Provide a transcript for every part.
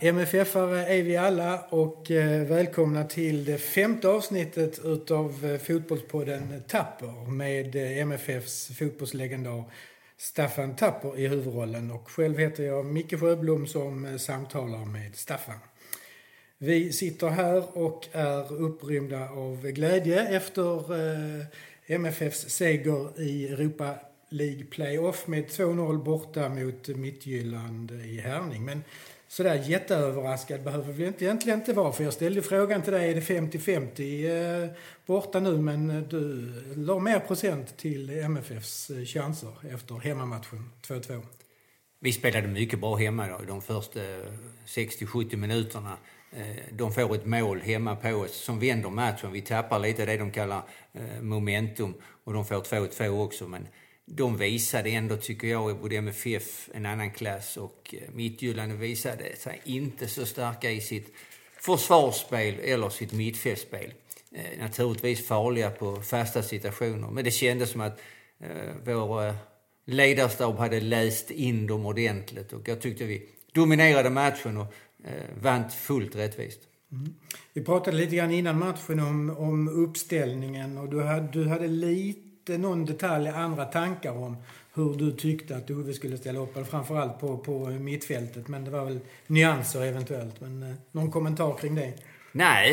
MFF-are är vi alla och välkomna till det femte avsnittet utav fotbollspodden Tapper med MFFs fotbollslegendar Staffan Tapper i huvudrollen, och själv heter jag Micke Sjöblom som samtalar med Staffan. Vi sitter här och är upprymda av glädje efter MFFs seger i Europa League playoff med 2-0 borta mot Midtjylland i Herning. Men sådär jätteöverraskad behöver vi egentligen inte vara, för jag ställde frågan till dig, är det 50-50 borta nu, men du la mer procent till MFFs chanser efter hemmamatchen 2-2. Vi spelade mycket bra hemma då, de första 60-70 minuterna. De får ett mål hemma på oss som vänder matchen. Vi tappar lite det de kallar momentum, och de får 2-2 också, men de visade ändå, tycker jag, både MFF en annan klass och Midtjylland visade sig inte så starka i sitt försvarsspel eller sitt mittfältspel. Naturligtvis farliga på fasta situationer, men det kändes som att vår ledarstab hade läst in dem ordentligt, och jag tyckte vi dominerade matchen och vann fullt rättvist. Mm. Vi pratade lite grann innan matchen om uppställningen, och du hade lite någon detalj, andra tankar om hur du tyckte att Uwe skulle ställa upp, eller framförallt på mittfältet, men det var väl nyanser eventuellt, men någon kommentar kring det? Nej,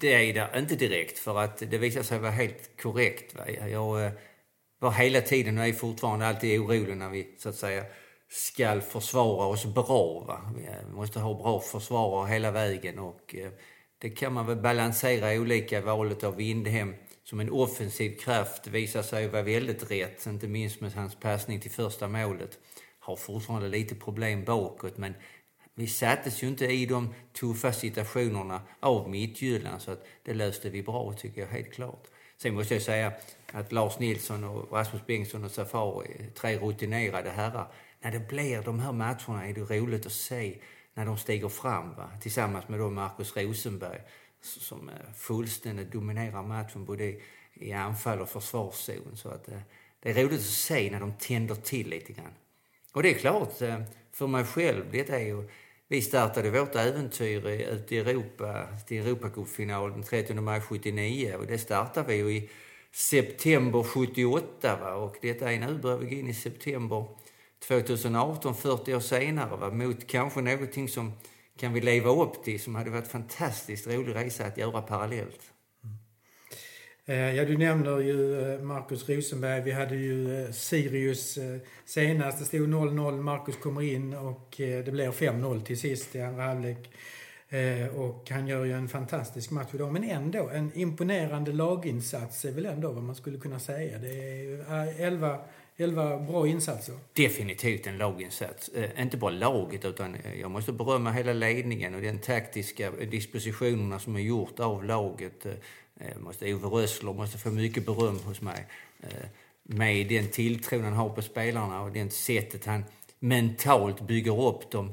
det är det inte direkt, för att det visade sig vara helt korrekt. Jag var hela tiden och är fortfarande alltid orolig när vi så att säga ska försvara oss bra. Vi måste ha bra försvarare hela vägen, och det kan man väl balansera i olika valet av Vindheim som en offensiv kraft visar sig vara väldigt rätt, inte minst med hans passning till första målet. Har fortfarande lite problem bakåt, men vi sattes ju inte i de tuffa situationerna av Midtjylland, så att det löste vi bra, tycker jag, helt klart. Sen måste jag säga att Lars Nilsson och Rasmus Bengtsson och Safar, tre rutinerade herrar, när det blir de här matcherna är det roligt att se när de stiger fram, va? Tillsammans med då Marcus Rosenberg, som fullständigt dominerar matchen både i anfall och försvarszon. Så att det är roligt att se när de tänder till lite grann. Och det är klart, för mig själv, det är ju, vi startade vårt äventyr ute i Europa till Europacupfinalen 30 maj 79, och det startade vi ju i september 78, va? Och detta är nu, börjar vi gå in i september 2018, 40 år senare, va? Mot kanske någonting som kan vi leva upp till, som hade varit en fantastiskt rolig resa att göra parallellt. Mm. Ja, du nämner ju Marcus Rosenberg. Vi hade ju Sirius senast. Det stod 0-0. Marcus kommer in och det blev 5-0 till sist i andra halvlek. Och han gör ju en fantastisk match idag. Men ändå, en imponerande laginsats är väl ändå vad man skulle kunna säga. Det är 11 bra insatser. Definitivt en laginsats. Inte bara laget, utan jag måste berömma hela ledningen och den taktiska dispositionerna som är gjort av laget. Uwe Rösler måste få mycket beröm hos mig. Med den tilltron han har på spelarna och det sättet han mentalt bygger upp dem.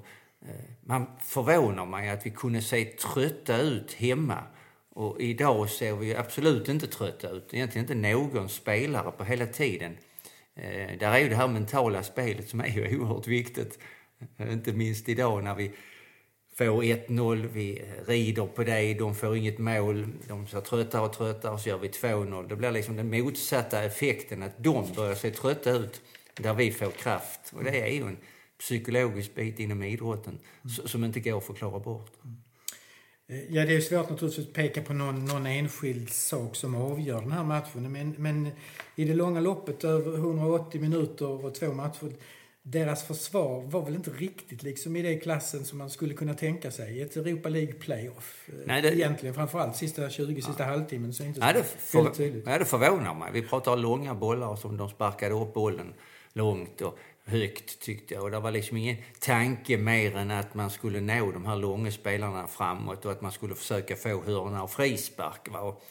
Man förvånar mig att vi kunde se trötta ut hemma. Och idag ser vi absolut inte trötta ut. Egentligen inte någon spelare på hela tiden. Där är ju det här mentala spelet som är ju oerhört viktigt, inte minst idag när vi får 1-0, vi rider på det, de får inget mål, de ser trötta och så gör vi 2-0. Det blir liksom den motsatta effekten, att de börjar se trötta ut där vi får kraft, och det är ju en psykologisk bit inom idrotten som inte går att förklara bort. Ja, det är svårt naturligtvis att peka på någon enskild sak som avgör den här matchen. Men i det långa loppet, över 180 minuter och två matcher, deras försvar var väl inte riktigt liksom i den klassen som man skulle kunna tänka sig. Ett Europa League playoff. Nej, det... Egentligen framförallt sista 20, sista halvtimmen. Så inte så. Det förvånar mig. Vi pratar långa bollar som de sparkade upp bollen långt och högt, tyckte jag, och det var liksom ingen tanke mer än att man skulle nå de här långa spelarna framåt och att man skulle försöka få hörna och frispark, va? Och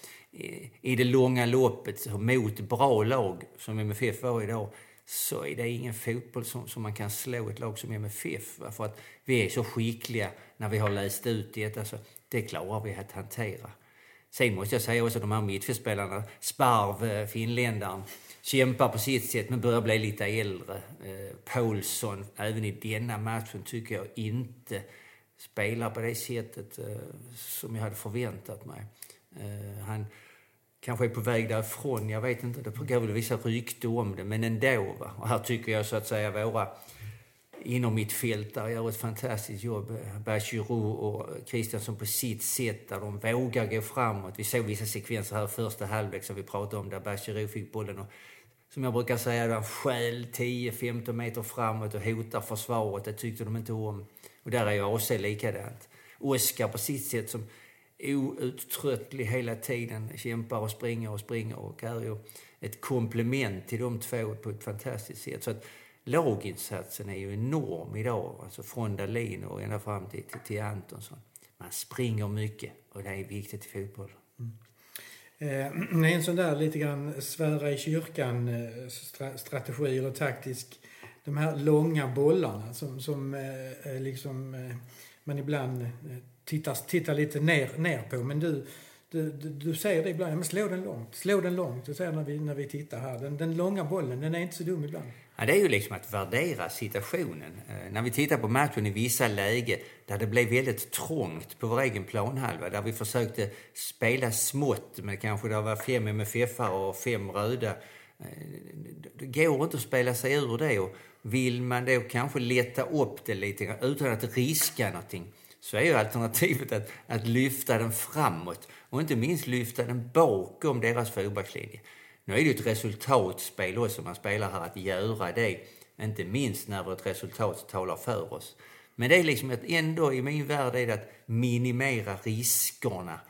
i det långa loppet mot bra lag som MFF var idag, så är det ingen fotboll som man kan slå ett lag som MFF, va? För att vi är så skickliga när vi har läst ut det, alltså, det klarar vi att hantera. Sen måste jag säga också att de här mittfältspelarna, Sparv, finländaren, kämpar på sitt sätt men börjar bli lite äldre. Poulsson, även i denna matchen tycker jag inte spelar på det sättet som jag hade förväntat mig. Han kanske är på väg därifrån, jag vet inte, det pågår väl vissa rykte om det, men ändå va. Och här tycker jag så att säga våra inom mitt fält där gör ett fantastiskt jobb. Bachirou och Kristiansson på sitt sätt där de vågar gå framåt. Vi såg vissa sekvenser här första halvlek som vi pratade om där Bachirou fick bollen och som jag brukar säga där skäl 10-15 meter framåt och hotar försvaret. Det tyckte de inte om. Och där är jag också likadant. Oskar på sitt sätt som outtröttlig hela tiden kämpar och springer och är ju ett komplement till de två på ett fantastiskt sätt. Så att laginsatsen är ju enorm idag, alltså från Dalin och ända fram till Antonsson. Man springer mycket och det är viktigt i fotboll. En sån där lite grann svära i kyrkan strategi eller taktisk, de här långa bollarna som liksom man ibland tittar lite ner på, men du säger det ibland, men slå den långt, du säger när vi tittar här, den långa bollen, den är inte så dum ibland. Ja, det är ju liksom att värdera situationen. När vi tittar på matchen i vissa läge där det blev väldigt trångt på vår egen planhalva, där vi försökte spela smått men kanske där var 5 MFF-are och 5 röda. Det går inte att spela sig ur det, och vill man då kanske leta upp det lite utan att riska någonting, så är ju alternativet att lyfta den framåt och inte minst lyfta den bakom deras fyrbackslinje. Nu är det ju ett resultatspel också man spelar här, att göra det, inte minst när vårt resultat talar för oss. Men det är liksom att ändå i min värld är det att minimera riskerna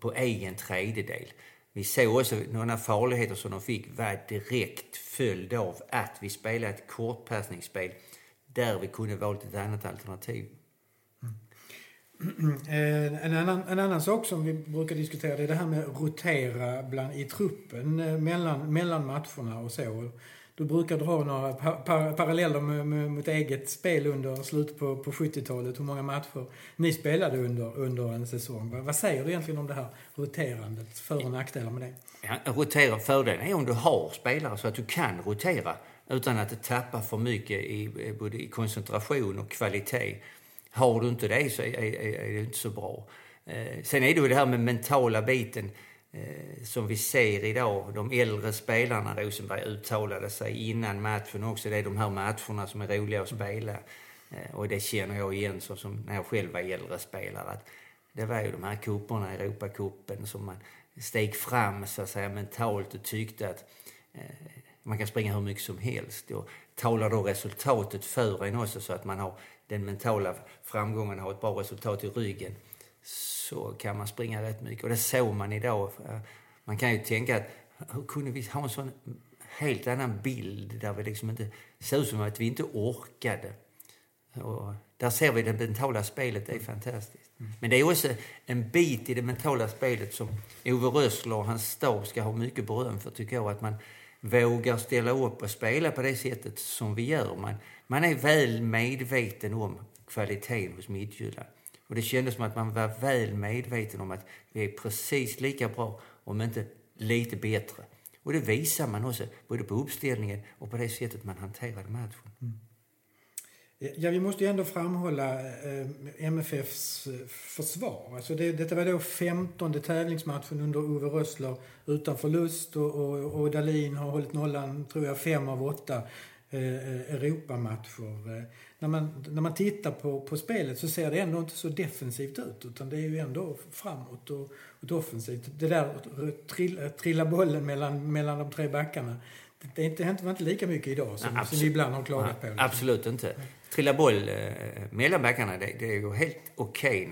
på egen tredjedel. Vi såg också några farligheter som de fick var direkt följd av att vi spelade ett kortpassningsspel där vi kunde valt ett annat alternativ. En annan sak som vi brukar diskutera, det är det här med rotera i truppen mellan matcherna och så. Du brukar dra några paralleller mot eget spel under slut på 70-talet, hur många matcher ni spelade under en säsong. Vad säger du egentligen om det här roterandet, för- och nackdelar med det? Ja, rotera, fördelen är om du har spelare så att du kan rotera utan att tappa för mycket i både i koncentration och kvalitet. Har du inte det så är det inte så bra. Sen är det ju det här med mentala biten som vi ser idag. De äldre spelarna, Rosenberg uttalade sig innan matchen också. Det är de här matcherna som är roliga att spela. Och det känner jag igen som när jag själv var äldre spelare. Att det var ju de här cuperna, Europacupen, som man steg fram så att säga mentalt och tyckte att man kan springa hur mycket som helst. Och talar då resultatet för en också, så att man har den mentala framgången, har ett bra resultat i ryggen, så kan man springa rätt mycket. Och det såg man idag. Man kan ju tänka att hur kunde vi ha en sån helt annan bild där vi liksom inte såg som att vi inte orkade. Och där ser vi det mentala spelet, det är fantastiskt. Men det är också en bit i det mentala spelet som Uwe Rösler och hans stab ska ha mycket beröm för, tycker jag, att man vågar ställa upp och spela på det sättet som vi gör. Man är väl medveten om kvaliteten hos Midtjylland. Och det kändes som att man var väl medveten om att vi är precis lika bra, om inte lite bättre. Och det visar man också både på uppställningen och på det sättet man hanterade matchen. Mm. Ja, vi måste ju ändå framhålla MFFs försvar. Alltså detta var då 15:e tävlingsmatchen under Uwe Rösler utan förlust, och Dalin har hållit nollan, tror jag, 5 av 8 Europamatcher. När man tittar på spelet så ser det ändå inte så defensivt ut, utan det är ju ändå framåt och offensivt. Det där trilla bollen mellan de tre backarna, det händer inte lika mycket idag som vi ibland har klagat på. Liksom. Absolut inte. Trilla boll mellan backarna, det är ju helt okej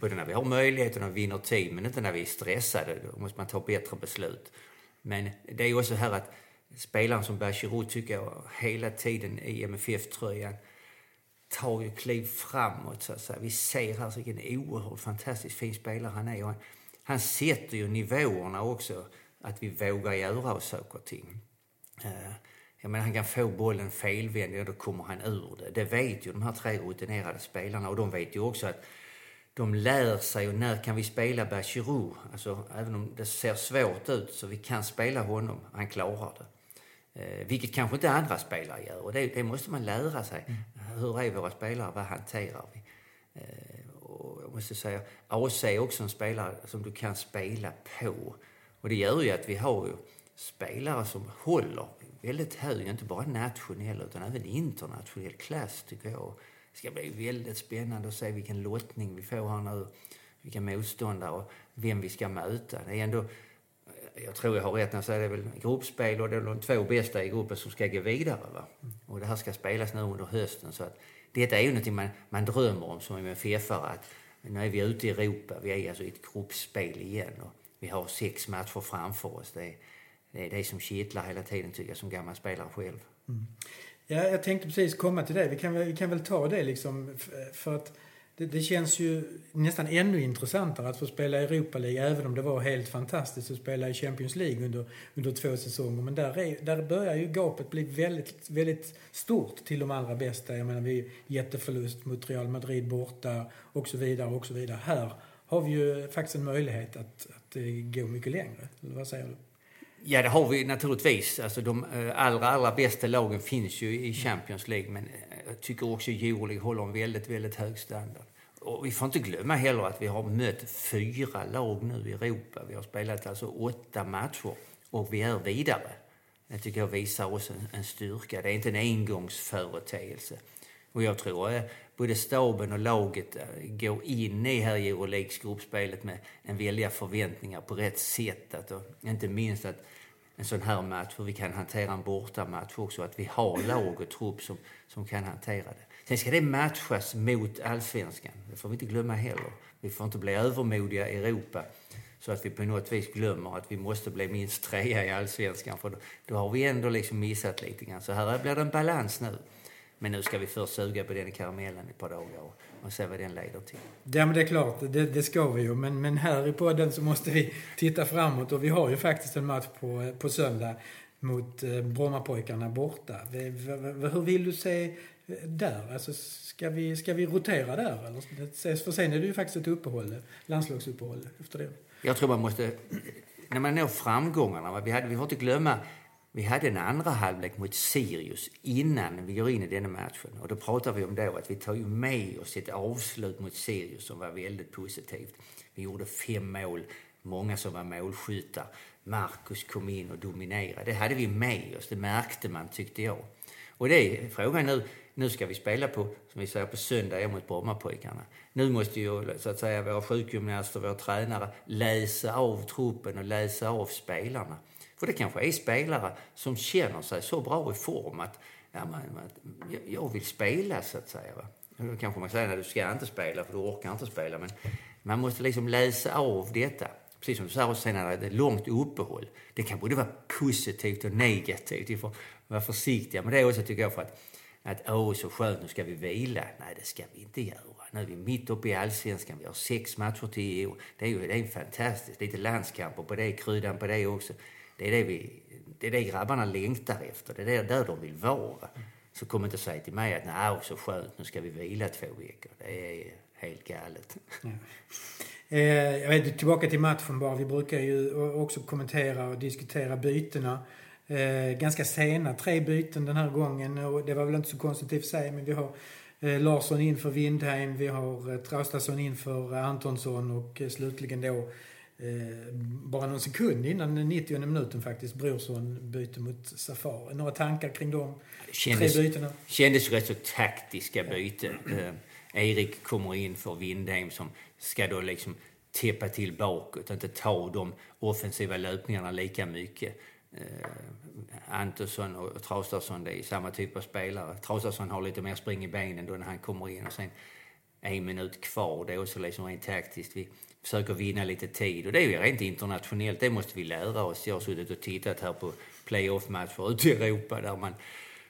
när vi har möjligheten att vinna tid, men inte när vi är stressade. Då måste man ta bättre beslut. Men det är ju också här att spelaren som Bachirou, tycker jag, hela tiden i MFF-tröjan tar ju kliv framåt. Så att säga. Vi ser här så en oerhört fantastiskt fin spelare han är. Han sätter ju nivåerna också, att vi vågar göra och söker ting. Jag menar, han kan få bollen felvänd och då kommer han ur det. Det vet ju de här tre rutinerade spelarna, och de vet ju också att de lär sig, och när kan vi spela Bachirou? Alltså, även om det ser svårt ut så vi kan spela honom, han klarar det. Vilket kanske inte andra spelare gör, och det måste man lära sig. Hur är våra spelare, vad hanterar vi? måste säga, AC är också en spelare som du kan spela på. Och det gör ju att vi har ju spelare som håller väldigt hög, inte bara nationell utan även internationell klass tycker jag. Det ska bli väldigt spännande att se vilken lottning vi får här nu, vilka motståndare och vem vi ska möta. Det är ändå, jag tror jag har rätt när jag säger det, är väl gruppspel och det är de två bästa i gruppen som ska gå vidare. Va? Och det här ska spelas nu under hösten, så att detta är ju något man drömmer om som MFF-are, att nu är vi ute i Europa, vi är alltså i ett gruppspel igen och vi har 6 matcher framför oss. Det är det som kittlar hela tiden tycker jag som gammal spelare själv. Mm. Ja, jag tänkte precis komma till det. Vi kan väl ta det liksom, för att det känns ju nästan ännu intressantare att få spela i Europa League, även om det var helt fantastiskt att spela i Champions League under 2 säsonger. Men där börjar ju gapet bli väldigt, väldigt stort till de allra bästa. Jag menar, vi jätteförlust mot Real Madrid borta och så vidare och så vidare. Här har vi ju faktiskt en möjlighet att gå mycket längre. Vad säger du? Ja, det har vi naturligtvis. Alltså, de allra bästa lagen finns ju i Champions League, men jag tycker också Euroleague håller en väldigt, väldigt hög standard. Och vi får inte glömma heller att vi har mött 4 lag nu i Europa. Vi har spelat alltså 8 matcher och vi är vidare. Det tycker jag visar oss en styrka. Det är inte en engångsföreteelse. Och jag tror att både staben och laget går in i här i Euroleague-gruppspelet med en väldiga förväntningar på rätt sätt. Och inte minst att en sån här match, för vi kan hantera en bortamatch också, att vi har lag och trupp som kan hantera det. Sen ska det matchas mot Allsvenskan. Det får vi inte glömma heller. Vi får inte bli övermodiga i Europa så att vi på något vis glömmer att vi måste bli minst 3 i Allsvenskan. För då har vi ändå liksom missat lite grann. Så här blir det en balans nu. Men nu ska vi först suga på den karamellen i ett par dagar och se vad den leder till. Ja, men det är klart, det ska vi ju. Men här i podden så måste vi titta framåt. Och vi har ju faktiskt en match på söndag mot Brommapojkarna borta. Hur vill du se där? Alltså, ska vi rotera där? Eller? För sen är det ju faktiskt ett uppehåll, landslagsuppehåll efter det. Jag tror man måste, när man når framgångarna, vi har inte glömma. Vi hade en andra halvlek mot Sirius innan vi går in i denna matchen. Och då pratar vi om då att vi tar ju med oss ett avslut mot Sirius som var väldigt positivt. Vi gjorde 5 mål, många som var målskyttar. Marcus kom in och dominerade. Det hade vi med oss, det märkte man tyckte jag. Och det är frågan nu ska vi spela på, som vi säger, på söndag mot Brommapojkarna. Nu måste ju så att säga våra sjukgymnaster, våra tränare läsa av truppen och läsa av spelarna. För det kanske är spelare som känner sig så bra i form att ja, jag vill spela så att säga. Va? Då kanske man säger att du ska inte spela för du orkar inte spela. Men man måste liksom läsa av detta. Precis som du sa, och sen är det långt uppehåll. Det kan både vara positivt och negativt. Vi får vara försiktiga. Men det är också tycker jag för att så skönt, nu ska vi vila. Nej, det ska vi inte göra. Nu är vi mitt uppe i Allsvenskan. Vi har 6 matcher till EU. Det är fantastiskt. Lite landskamper på det, kryddan på det också. Det är det grabbarna längtar efter. Det är där de vill vara. Så kommer inte säga till mig att nej, så skönt, nu ska vi vila 2 veckor. Det är helt galet. Ja. Jag vet, tillbaka till matchen bara. Vi brukar ju också kommentera och diskutera bytena. Ganska sena, 3 byten den här gången. Och det var väl inte så konstigt i och för sig, men vi har Larsson in för Vindheim. Vi har Traustason in för Antonsson och slutligen då bara någon sekund innan den 90 minuten faktiskt Brorsson byter mot Safar. Några tankar kring de 3 bytena? Kändes rätt så taktiska byten. Erik kommer in för Vindheim som ska då liksom täppa till bakåt, inte ta de offensiva löpningarna lika mycket. Antonsson och Traustason, det är samma typ av spelare. Traustason har lite mer spring i benen då när han kommer in, och sen 1 minut kvar, det är också liksom rent taktiskt. Vi försöker vinna lite tid, och det är ju rent internationellt, det måste vi lära oss. Jag har suttit och tittat här på playoff-matcher ute i Europa där man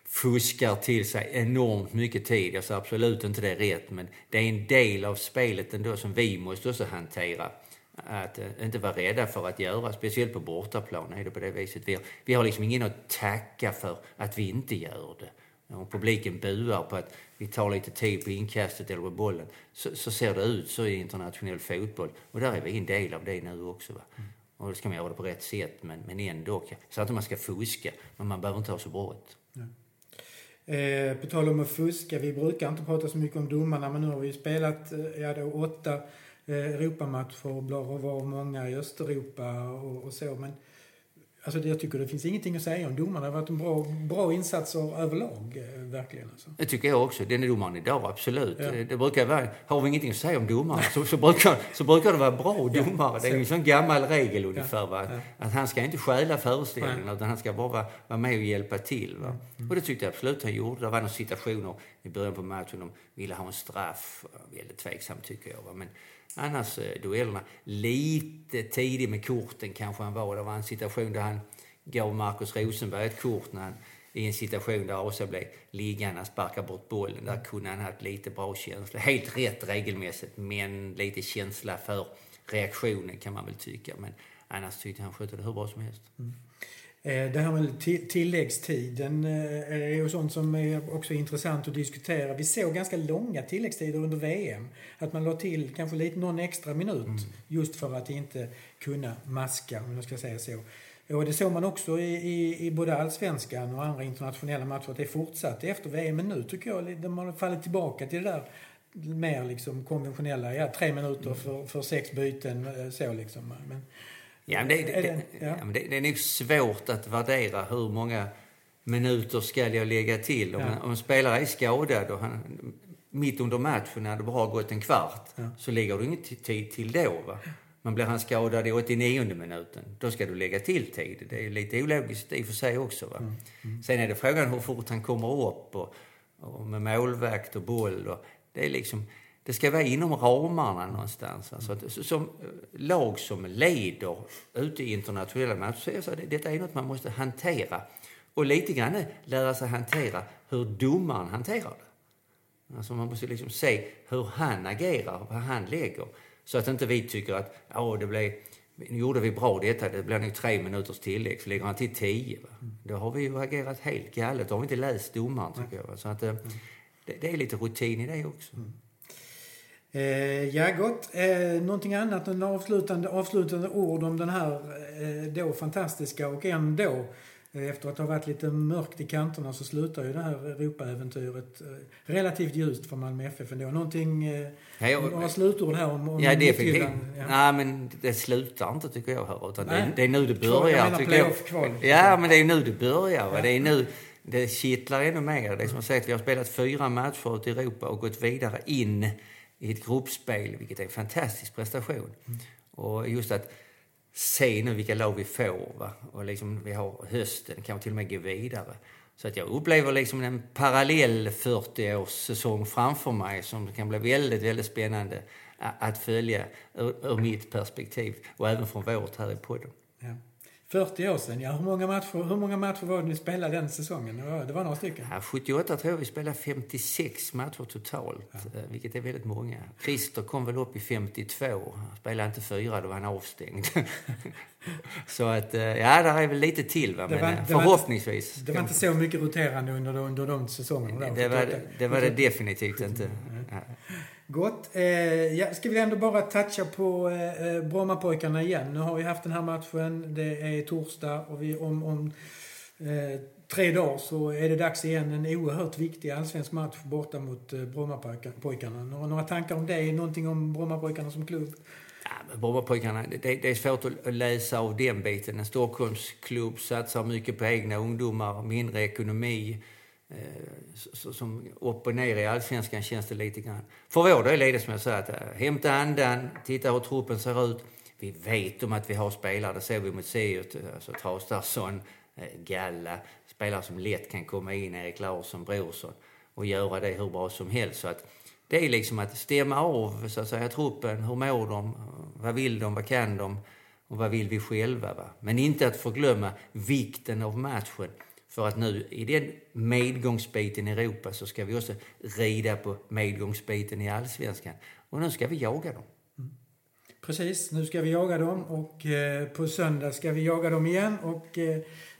fuskar till sig enormt mycket tid. Jag säger absolut inte det är rätt, men det är en del av spelet ändå som vi måste också hantera. Att inte vara rädda för att göra, speciellt på bortaplan är det på det viset. Vi har liksom ingen att tacka för att vi inte gör det. Om publiken buar på att vi tar lite tid på inkastet eller på bollen, så ser det ut så i internationell fotboll. Och där är vi en del av det nu också. Va? Och då ska man göra det på rätt sätt, men ändå. Så att man ska fuska, men man behöver inte ha så brått. Ja. På tal om att fuska, vi brukar inte prata så mycket om domarna, men nu har vi ju spelat 8 Europamatcher och bla och var många i Östeuropa och så, men alltså jag tycker det finns ingenting att säga om domarna. Det har varit en bra insatser överlag, verkligen. Alltså. Det tycker jag också. Den är domaren idag, absolut. Ja. Det brukar vara, har vi ingenting att säga om domare så brukar det vara bra domare. Ja, det är en sån gammal regel ungefär. Va? Ja. Att han ska inte stjäla föreställningen, utan han ska bara vara med och hjälpa till. Va? Mm. Och det tyckte jag absolut han gjorde. Det var några situationer i början på matchen de ville ha en straff. Väldigt tveksam tycker jag. Va? Men annars duellerna lite tidigt med korten kanske han var. Det var en situation där han gav Marcus Rosenberg ett kort när han, i en situation där Åsa blev liggande och sparkade bort bollen. Där kunde han haft lite bra känsla. Helt rätt regelmässigt, men lite känsla för reaktionen kan man väl tycka. Men annars tyckte han skötte det hur bra som helst. Mm. Det här med tilläggstiden är sånt som är också intressant att diskutera. Vi såg ganska långa tilläggstider under VM. Att man la till kanske lite någon extra minut just för att inte kunna maska, om jag ska säga så. Och det såg man också i både Allsvenskan och andra internationella matcher att det fortsatte efter VM. Men nu tycker jag att man faller tillbaka till det där mer liksom konventionella. 3 minuter för 6 byten så liksom. Men ja, det är nog svårt att värdera hur många minuter ska jag lägga till. Om en spelare är skadad och han, mitt under matchen när det bara har gått en kvart så lägger du ingen tid till då. Va? Men blir han skadad i 89:e minuten, då ska du lägga till tid. Det är lite ologiskt i och för sig också. Va? Sen är det frågan hur fort han kommer upp och med målvakt och boll. Och, det är liksom... Det ska vara inom ramarna någonstans. Alltså att, som lag som leder ute i internationella matcher så detta är något man måste hantera. Och lite grann lära sig hantera hur domaren hanterar det. Alltså man måste liksom se hur han agerar, vad han lägger. Så att inte vi tycker att nu gjorde vi bra detta, det blev nog 3 minuters tillägg. Så lägger han till 10. Va? Då har vi ju agerat helt galet. Då har vi inte läst domaren tycker jag. Va? Så att, det är lite rutin i det också. Mm. Ja gott, någonting annat än avslutande ord om den här då fantastiska och ändå efter att ha varit lite mörkt i kanterna så slutar ju det här Europa-äventyret relativt ljust för Malmö FF ändå. Några slutord här om ja, Midtjylland. Ja. Nej, men det slutar inte tycker jag här utan det är nu det börjar tycker jag. Ja, men det är nu det börjar. Ja. Det är nu det kittlar ännu mer. Det är som jag säger, vi har spelat 4 matcher ut i Europa och gått vidare in i ett gruppspel, vilket är en fantastisk prestation. Och just att se nu vilka lag vi får. Va? Och liksom vi har hösten, kan vi till och med gå vidare. Så att jag upplever liksom en parallell 40-årssäsong framför mig som kan bli väldigt, väldigt spännande att följa ur mitt perspektiv. Och även från vårt här i podden. Ja. 40 år sedan, ja. Hur många matcher var det ni spelade den säsongen? Det var några stycken. Ja, 78 tror jag vi spelade 56 matcher totalt, vilket är väldigt många. Christer kom väl upp i 52, han spelade inte 4, då var han avstängd. Så att, ja, där är väl lite till, va? Men förhoppningsvis. Det var inte så mycket roterande under de säsongerna. Det var det definitivt inte. Ja. Gott. Ska vi ändå bara toucha på Brommapojkarna igen. Nu har vi haft den här matchen. Det är torsdag och vi om 3 dagar så är det dags igen. En oerhört viktig allsvensk match borta mot Brommapojkarna. Några tankar om det? Någonting om Brommapojkarna som klubb? Ja, Brommapojkarna, det är svårt att läsa av den biten. En Stockholmsklubb satsar mycket på egna ungdomar, mindre ekonomi. Som upp och ner i allsvenskan känns det lite grann. För vår del är det som jag sa att hämta andan, titta hur truppen ser ut. Vi vet om att vi har spelare, det ser vi mot Sirius, alltså Traustason, Galla, spelare som lätt kan komma in, Erik Larsson, Brorsson och göra det hur bra som helst. Så att det är liksom att stämma av så att säga, truppen, hur mår de, vad vill de, vad kan de och vad vill vi själva. Va? Men inte att förglömma vikten av matchen. För att nu i den medgångsbiten i Europa så ska vi också rida på medgångsbiten i allsvenskan. Och nu ska vi jaga dem. Mm. Precis, nu ska vi jaga dem och på söndag ska vi jaga dem igen. Och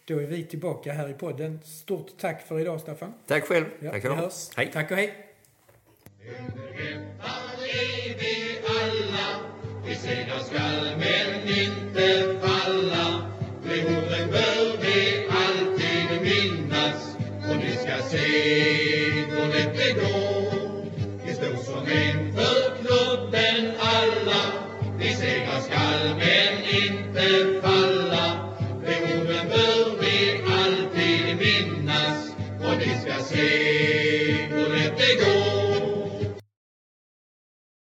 då är vi tillbaka här i podden. Stort tack för idag, Staffan. Tack själv. Ja, tack, vi hörs. Hej. Tack och hej. Vi sedan skall men inte falla. Behoven bör vi alltid minnas. Och ni ska sent och det blev grå. Vi stod som en för klubben alla. Vi segrar skall men inte falla. De orden bör vi alltid minnas och vi ska se.